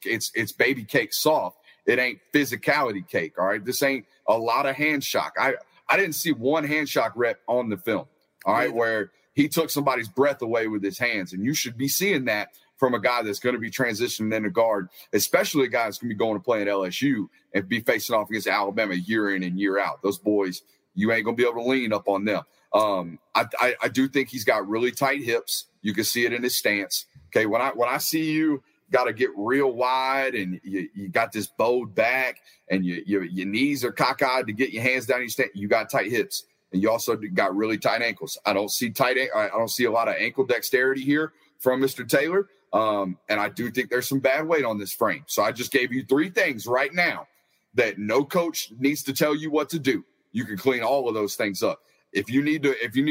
baby cake soft. It ain't physicality cake, all right? This ain't a lot of hand shock. I didn't see one hand shock rep on the film, all right, where he took somebody's breath away with his hands, and you should be seeing that from a guy that's going to be transitioning into guard, especially a guy that's going to be going to play at LSU and be facing off against Alabama year in and year out. Those boys, you ain't going to be able to lean up on them. I do think he's got really tight hips. You can see it in his stance. Okay, when I see you got to get real wide and you got this bowed back and your knees are cockeyed to get your hands down. You got tight hips and you also got really tight ankles. I don't see a lot of ankle dexterity here from Mr. Taylor. And I do think there's some bad weight on this frame. So I just gave you 3 things right now that no coach needs to tell you what to do. You can clean all of those things up. If you need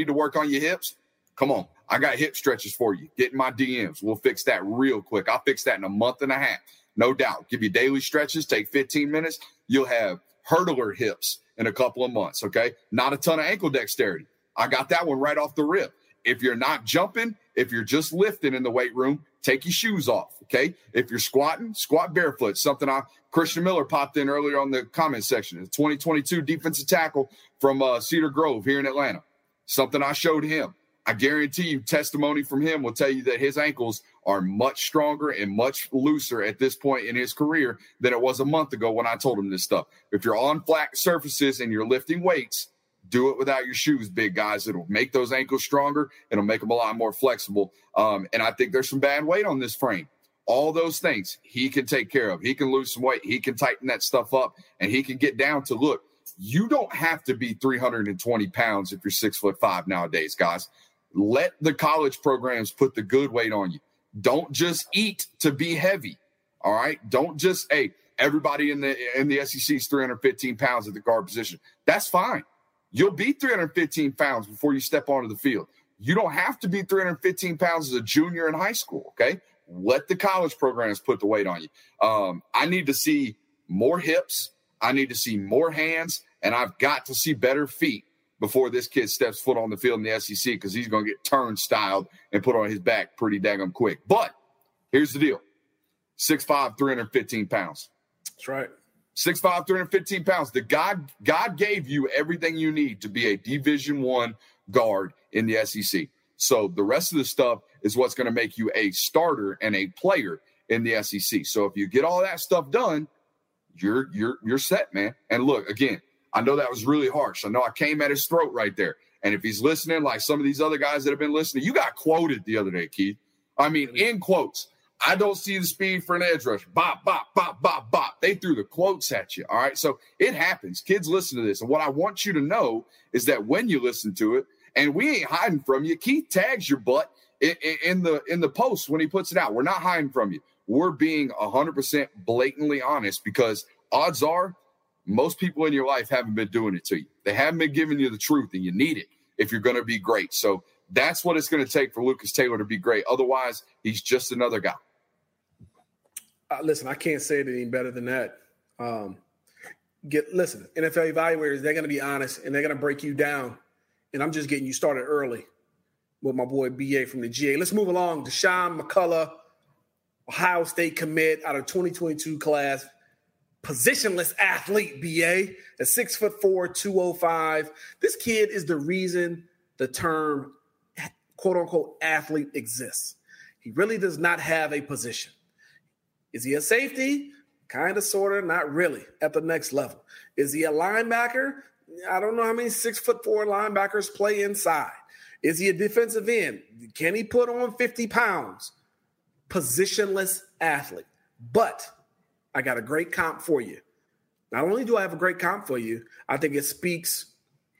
to work on your hips, come on. I got hip stretches for you. Get in my DMs. We'll fix that real quick. I'll fix that in a month and a half. No doubt. Give you daily stretches. Take 15 minutes. You'll have hurdler hips in a couple of months, okay? Not a ton of ankle dexterity. I got that one right off the rip. If you're not jumping, if you're just lifting in the weight room, take your shoes off, okay? If you're squatting, squat barefoot. Something Christian Miller popped in earlier on the comment section. The 2022 defensive tackle from Cedar Grove here in Atlanta. Something I showed him. I guarantee you testimony from him will tell you that his ankles are much stronger and much looser at this point in his career than it was a month ago when I told him this stuff. If you're on flat surfaces and you're lifting weights, do it without your shoes, big guys. It'll make those ankles stronger. It'll make them a lot more flexible. And I think there's some bad weight on this frame. All those things he can take care of. He can lose some weight. He can tighten that stuff up, and he can get down to, look, you don't have to be 320 pounds if you're 6'5" nowadays, guys. Let the college programs put the good weight on you. Don't just eat to be heavy, all right? Don't just, everybody in the SEC is 315 pounds at the guard position. That's fine. You'll be 315 pounds before you step onto the field. You don't have to be 315 pounds as a junior in high school, okay? Let the college programs put the weight on you. I need to see more hips. I need to see more hands, and I've got to see better feet before this kid steps foot on the field in the SEC because he's going to get turnstyled and put on his back pretty daggum quick. But here's the deal. 6'5", 315 pounds. That's right. 6'5", 315 pounds. God gave you everything you need to be a Division I guard in the SEC. So the rest of the stuff is what's going to make you a starter and a player in the SEC. So if you get all that stuff done, you're set, man. And look, again, I know that was really harsh. I know I came at his throat right there. And if he's listening, like some of these other guys that have been listening, you got quoted the other day, Keith. I mean, in quotes. I don't see the speed for an edge rush. Bop, bop, bop, bop, bop. They threw the quotes at you, all right? So it happens. Kids listen to this. And what I want you to know is that when you listen to it, and we ain't hiding from you, Keith tags your butt in the post when he puts it out. We're not hiding from you. We're being 100% blatantly honest because odds are most people in your life haven't been doing it to you. They haven't been giving you the truth, and you need it if you're going to be great. So that's what it's going to take for Lucas Taylor to be great. Otherwise, he's just another guy. Listen, I can't say it any better than that. Listen, NFL evaluators, they're going to be honest, and they're going to break you down. And I'm just getting you started early with my boy B.A. from the GA. Let's move along. Deshaun McCullough, Ohio State commit out of 2022 class. Positionless athlete, B.A., a 6'4", 205. This kid is the reason the term, quote-unquote, athlete exists. He really does not have a position. Is he a safety? Kind of, sort of, not really, at the next level. Is he a linebacker? I don't know how many 6'4" linebackers play inside. Is he a defensive end? Can he put on 50 pounds? Positionless athlete. But I got a great comp for you. Not only do I have a great comp for you, I think it speaks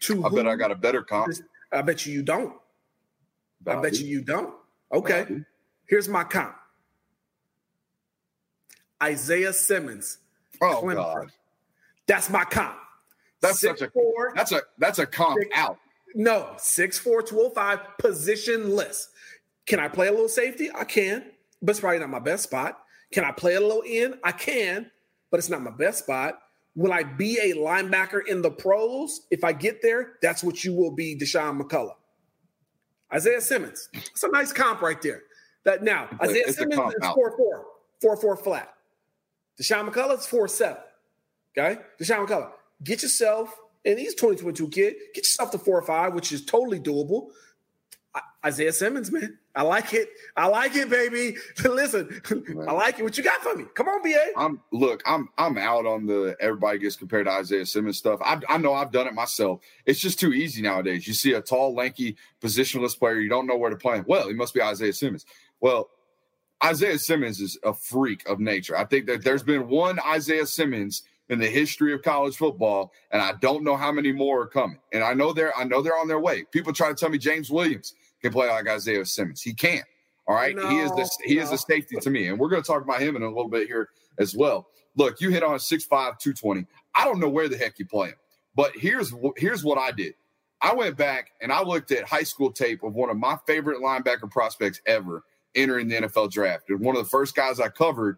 to I bet I got a better comp. I bet you don't. I bet you don't. Okay. Here's my comp. Isaiah Simmons. Oh, Clinton. God. That's my comp. That's that's a comp out. No, 6'4", 205, positionless. Can I play a little safety? I can, but it's probably not my best spot. Can I play a little end? I can, but it's not my best spot. Will I be a linebacker in the pros? If I get there, that's what you will be, Deshaun McCullough. Isaiah Simmons. That's a nice comp right there. That now, Isaiah Simmons is 4'4", 4'4" flat. Deshaun McCullough is 4'7". Okay? Deshaun McCullough. Get yourself, and he's a 2022 kid, get yourself to 4 or 5, which is totally doable. Isaiah Simmons, man. I like it. I like it, baby. Listen, man. I like it. What you got for me? Come on, B.A. I'm out on the everybody gets compared to Isaiah Simmons stuff. I know I've done it myself. It's just too easy nowadays. You see a tall, lanky, positionless player, you don't know where to play him. Well, he must be Isaiah Simmons. Well, Isaiah Simmons is a freak of nature. I think that there's been one Isaiah Simmons in the history of college football, and I don't know how many more are coming. And I know they're on their way. People try to tell me James Williams can play like Isaiah Simmons. He can't. All right, no, he is a safety to me, and we're going to talk about him in a little bit here as well. Look, you hit on 6'5", 220. I don't know where the heck you play him, but here's what I did. I went back and I looked at high school tape of one of my favorite linebacker prospects ever entering the NFL draft, and one of the first guys I covered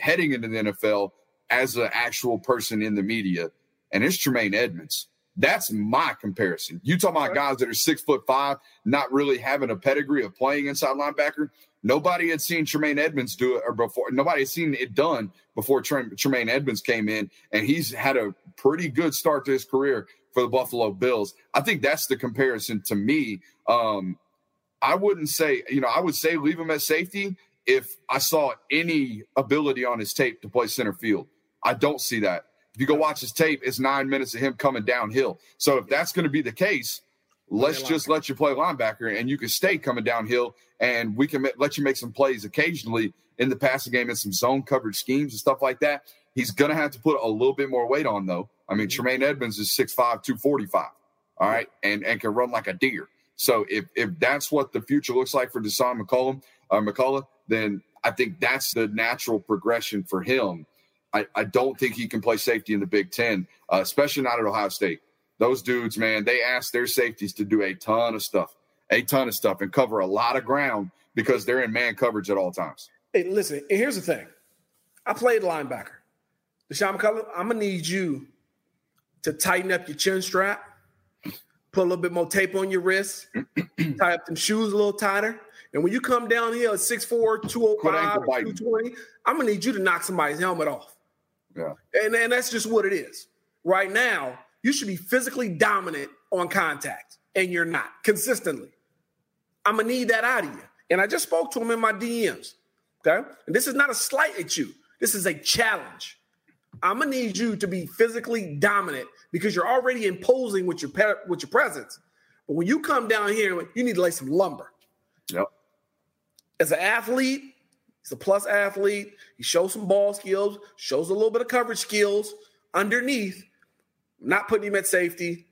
heading into the NFL as an actual person in the media, and it's Tremaine Edmonds. That's my comparison. You talking about guys that are 6'5", not really having a pedigree of playing inside linebacker. Nobody had seen Tremaine Edmonds do it or before. Nobody had seen it done before Tremaine Edmonds came in, and he's had a pretty good start to his career for the Buffalo Bills. I think that's the comparison to me. I wouldn't say, I would say leave him at safety if I saw any ability on his tape to play center field. I don't see that. If you go watch his tape, it's 9 minutes of him coming downhill. So if that's going to be the case, let's just let you play linebacker and you can stay coming downhill, and we can let you make some plays occasionally in the passing game and some zone coverage schemes and stuff like that. He's going to have to put a little bit more weight on, though. I mean, Tremaine Edmonds is 6'5", 245, all right, and can run like a deer. So if that's what the future looks like for Deshaun McCullough, then I think that's the natural progression for him. I don't think he can play safety in the Big Ten, especially not at Ohio State. Those dudes, man, they ask their safeties to do a ton of stuff and cover a lot of ground because they're in man coverage at all times. Hey, listen, and here's the thing. I played linebacker. Deshaun McCullough, I'm going to need you to tighten up your chin strap, put a little bit more tape on your wrist, tie up them shoes a little tighter. And when you come down here at 6'4", 205, 220, I'm going to need you to knock somebody's helmet off. Yeah. And that's just what it is. Right now, you should be physically dominant on contact, and you're not consistently. I'm going to need that out of you. And I just spoke to him in my DMs, okay? And this is not a slight at you. This is a challenge. I'm going to need you to be physically dominant because you're already imposing with your presence. But when you come down here, you need to lay some lumber. Yep. As an athlete, He's a plus athlete. He shows some ball skills, shows a little bit of coverage skills underneath. I'm not putting him at safety.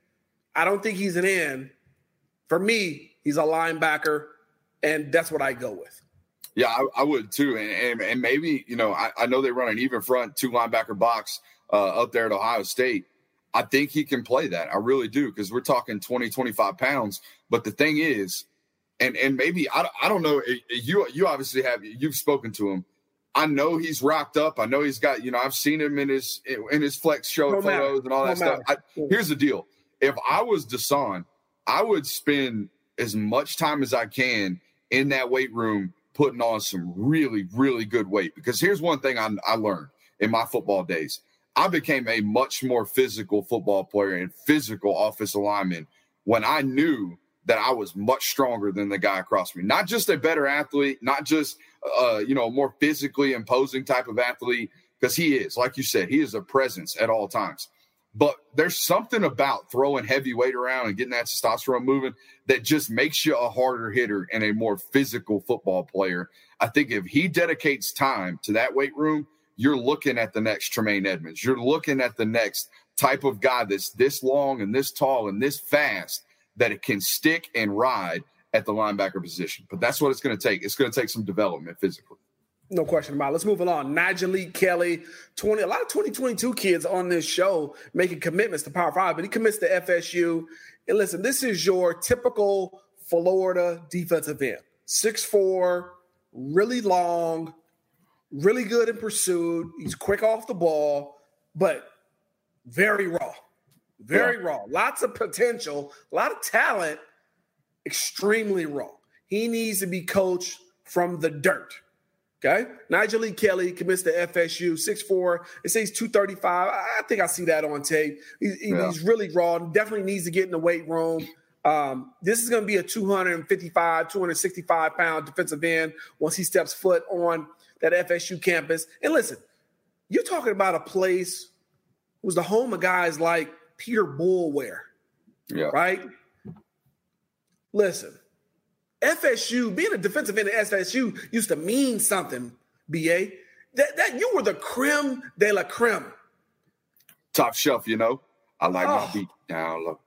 I don't think he's an end. For me, he's a linebacker, and that's what I go with. Yeah, I would too. And maybe, you know, I know they run an even front, two linebacker box up there at Ohio State. I think he can play that. I really do, because we're talking 20, 25 pounds. But the thing is, and maybe, I don't know, you obviously have, you've spoken to him. I know he's rocked up. I know he's got, you know, I've seen him in his flex show photos and all that stuff. Here's the deal. If I was DeSean, I would spend as much time as I can in that weight room putting on some really, really good weight. Because here's one thing I learned in my football days. I became a much more physical football player and physical offensive lineman when I knew that I was much stronger than the guy across from me. Not just a better athlete, not just more physically imposing type of athlete, because he is, like you said, he is a presence at all times. But there's something about throwing heavy weight around and getting that testosterone moving that just makes you a harder hitter and a more physical football player. I think if he dedicates time to that weight room, you're looking at the next Tremaine Edmonds. You're looking at the next type of guy that's this long and this tall and this fast that it can stick and ride at the linebacker position. But that's what it's going to take. It's going to take some development physically. No question about it. Let's move along. Nigel Lee Kelly, a lot of 2022 kids on this show making commitments to Power 5, but he commits to FSU. And listen, this is your typical Florida defensive end. 6'4", really long, really good in pursuit. He's quick off the ball, but very raw. Very raw. Lots of potential, a lot of talent, extremely raw. He needs to be coached from the dirt. Okay. Nigel Lee Kelly commits to FSU, 6'4". It says 235. I think I see that on tape. He's really raw. Definitely needs to get in the weight room. This is going to be a 255, 265-pound defensive end once he steps foot on that FSU campus. And listen, you're talking about a place who was the home of guys like Peter Boulware, right? Listen, FSU, being a defensive end at FSU used to mean something, BA. That you were the creme de la creme. Top shelf, you know. I like my feet down low.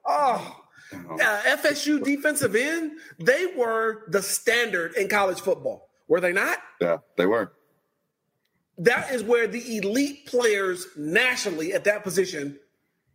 FSU defensive end, they were the standard in college football. Were they not? Yeah, they were. That is where the elite players nationally at that position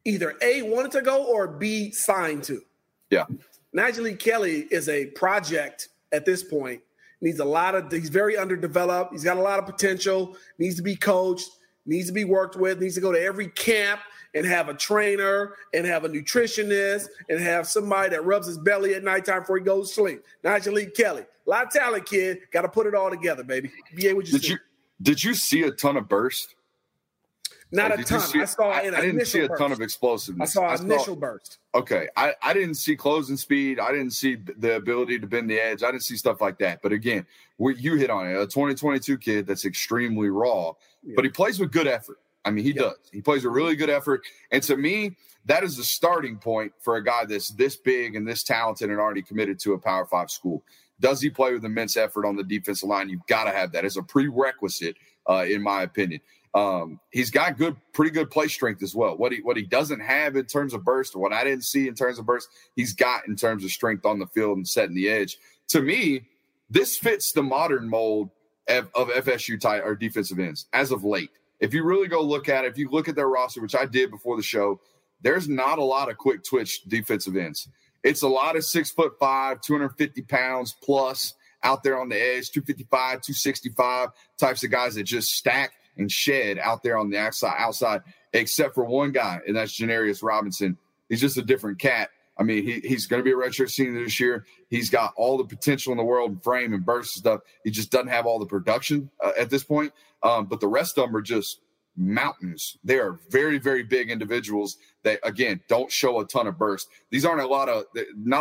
either A, wanted to go, or B, signed to. Yeah. Nigel Lee Kelly is a project at this point. He's very underdeveloped. He's got a lot of potential, needs to be coached, needs to be worked with, needs to go to every camp and have a trainer and have a nutritionist and have somebody that rubs his belly at nighttime before he goes to sleep. Nigel Lee Kelly, a lot of talent, kid. Got to put it all together, baby. BA, what'd you see? Did you see a ton of burst? Not a ton. I didn't see a ton of explosiveness. I saw initial burst. Okay. I didn't see closing speed. I didn't see the ability to bend the edge. I didn't see stuff like that. But again, you hit on it. A 2022 kid that's extremely raw, but he plays with good effort. I mean, he does. He plays with really good effort. And to me, that is the starting point for a guy that's this big and this talented and already committed to a Power 5 school. Does he play with immense effort on the defensive line? You've got to have that as a prerequisite, in my opinion. He's got pretty good play strength as well. What he doesn't have in terms of burst, or what I didn't see in terms of burst, he's got in terms of strength on the field and setting the edge. To me, this fits the modern mold of FSU tight or defensive ends as of late. If you really go look at it, if you look at their roster, which I did before the show, there's not a lot of quick twitch defensive ends. It's a lot of 6'5", 250 pounds plus out there on the edge, 255, 265 types of guys that just stack and shed out there on the outside, except for one guy, and that's Janarius Robinson. He's just a different cat. I mean, he's going to be a redshirt senior this year. He's got all the potential in the world and frame and burst and stuff. He just doesn't have all the production at this point. But the rest of them are just mountains. They are very, very big individuals that, again, don't show a ton of burst. These aren't not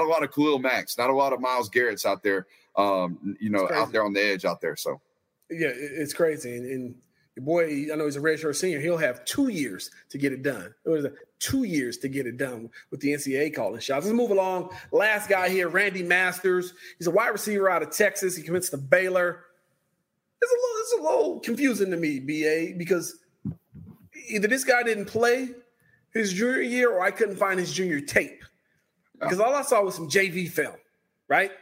a lot of Khalil Max, not a lot of Myles Garrett's out there, out there on the edge out there. So, yeah, it's crazy. And your boy, I know he's a redshirt senior. He'll have 2 years to get it done. It was 2 years to get it done with the NCAA calling shots. Let's move along. Last guy here, Randy Masters. He's a wide receiver out of Texas. He commits to Baylor. it's a little confusing to me, BA, because either this guy didn't play his junior year or I couldn't find his junior tape. Because all I saw was some JV film, right?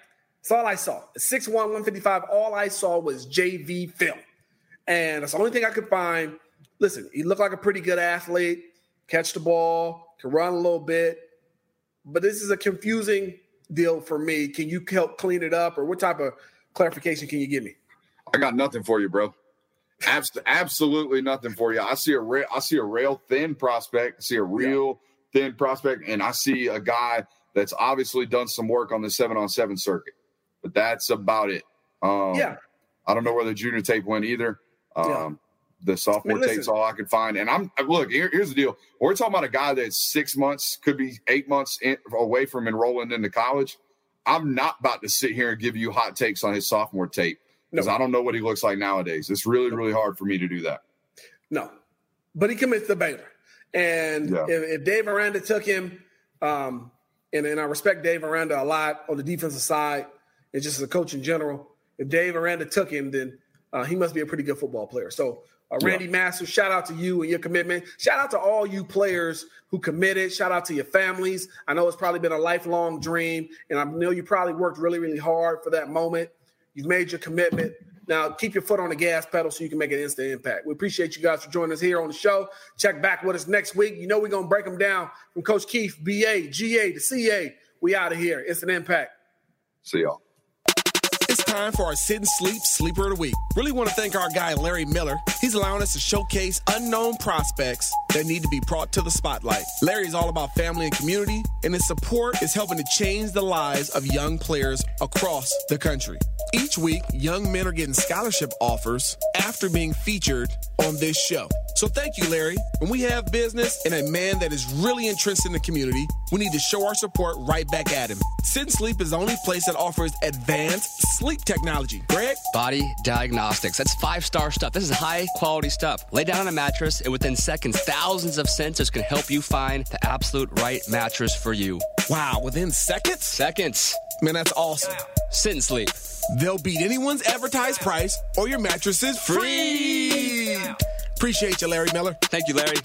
That's all I saw. 6'1", 155, all I saw was JV film. And that's the only thing I could find. Listen, he looked like a pretty good athlete, catch the ball, can run a little bit. But this is a confusing deal for me. Can you help clean it up, or what type of clarification can you give me? I got nothing for you, bro. Absolutely nothing for you. I see a real thin prospect, and I see a guy that's obviously done some work on the 7-on-7 circuit. But that's about it. I don't know where the junior tape went either. The sophomore tape's all I could find. And here's the deal. We're talking about a guy that's 6 months, could be 8 months away from enrolling into college. I'm not about to sit here and give you hot takes on his sophomore tape because I don't know what he looks like nowadays. It's really, really hard for me to do that. No. But he commits to Baylor. And if Dave Aranda took him, and I respect Dave Aranda a lot on the defensive side and just as a coach in general, if Dave Aranda took him, then he must be a pretty good football player. So, Randy Masters, shout out to you and your commitment. Shout out to all you players who committed. Shout out to your families. I know it's probably been a lifelong dream, and I know you probably worked really, really hard for that moment. You've made your commitment. Now, keep your foot on the gas pedal so you can make an instant impact. We appreciate you guys for joining us here on the show. Check back with us next week. You know we're going to break them down from Coach Keith, BA, GA to CA. We out of here. Instant Impact. See y'all. It's time for our Sit and Sleep Sleeper of the Week. Really want to thank our guy, Larry Miller. He's allowing us to showcase unknown prospects that need to be brought to the spotlight. Larry's all about family and community, and his support is helping to change the lives of young players across the country. Each week, young men are getting scholarship offers after being featured on this show. So thank you, Larry. When we have business and a man that is really entrenched in the community, we need to show our support right back at him. Sit and Sleep is the only place that offers advanced sleep technology. Greg? Body diagnostics. That's 5-star stuff. This is high-quality stuff. Lay down on a mattress, and within seconds, thousands of sensors can help you find the absolute right mattress for you. Wow, within seconds? Seconds. Man, that's awesome. Sit and Sleep. They'll beat anyone's advertised price, or your mattress is free. Appreciate you, Larry Miller. Thank you, Larry.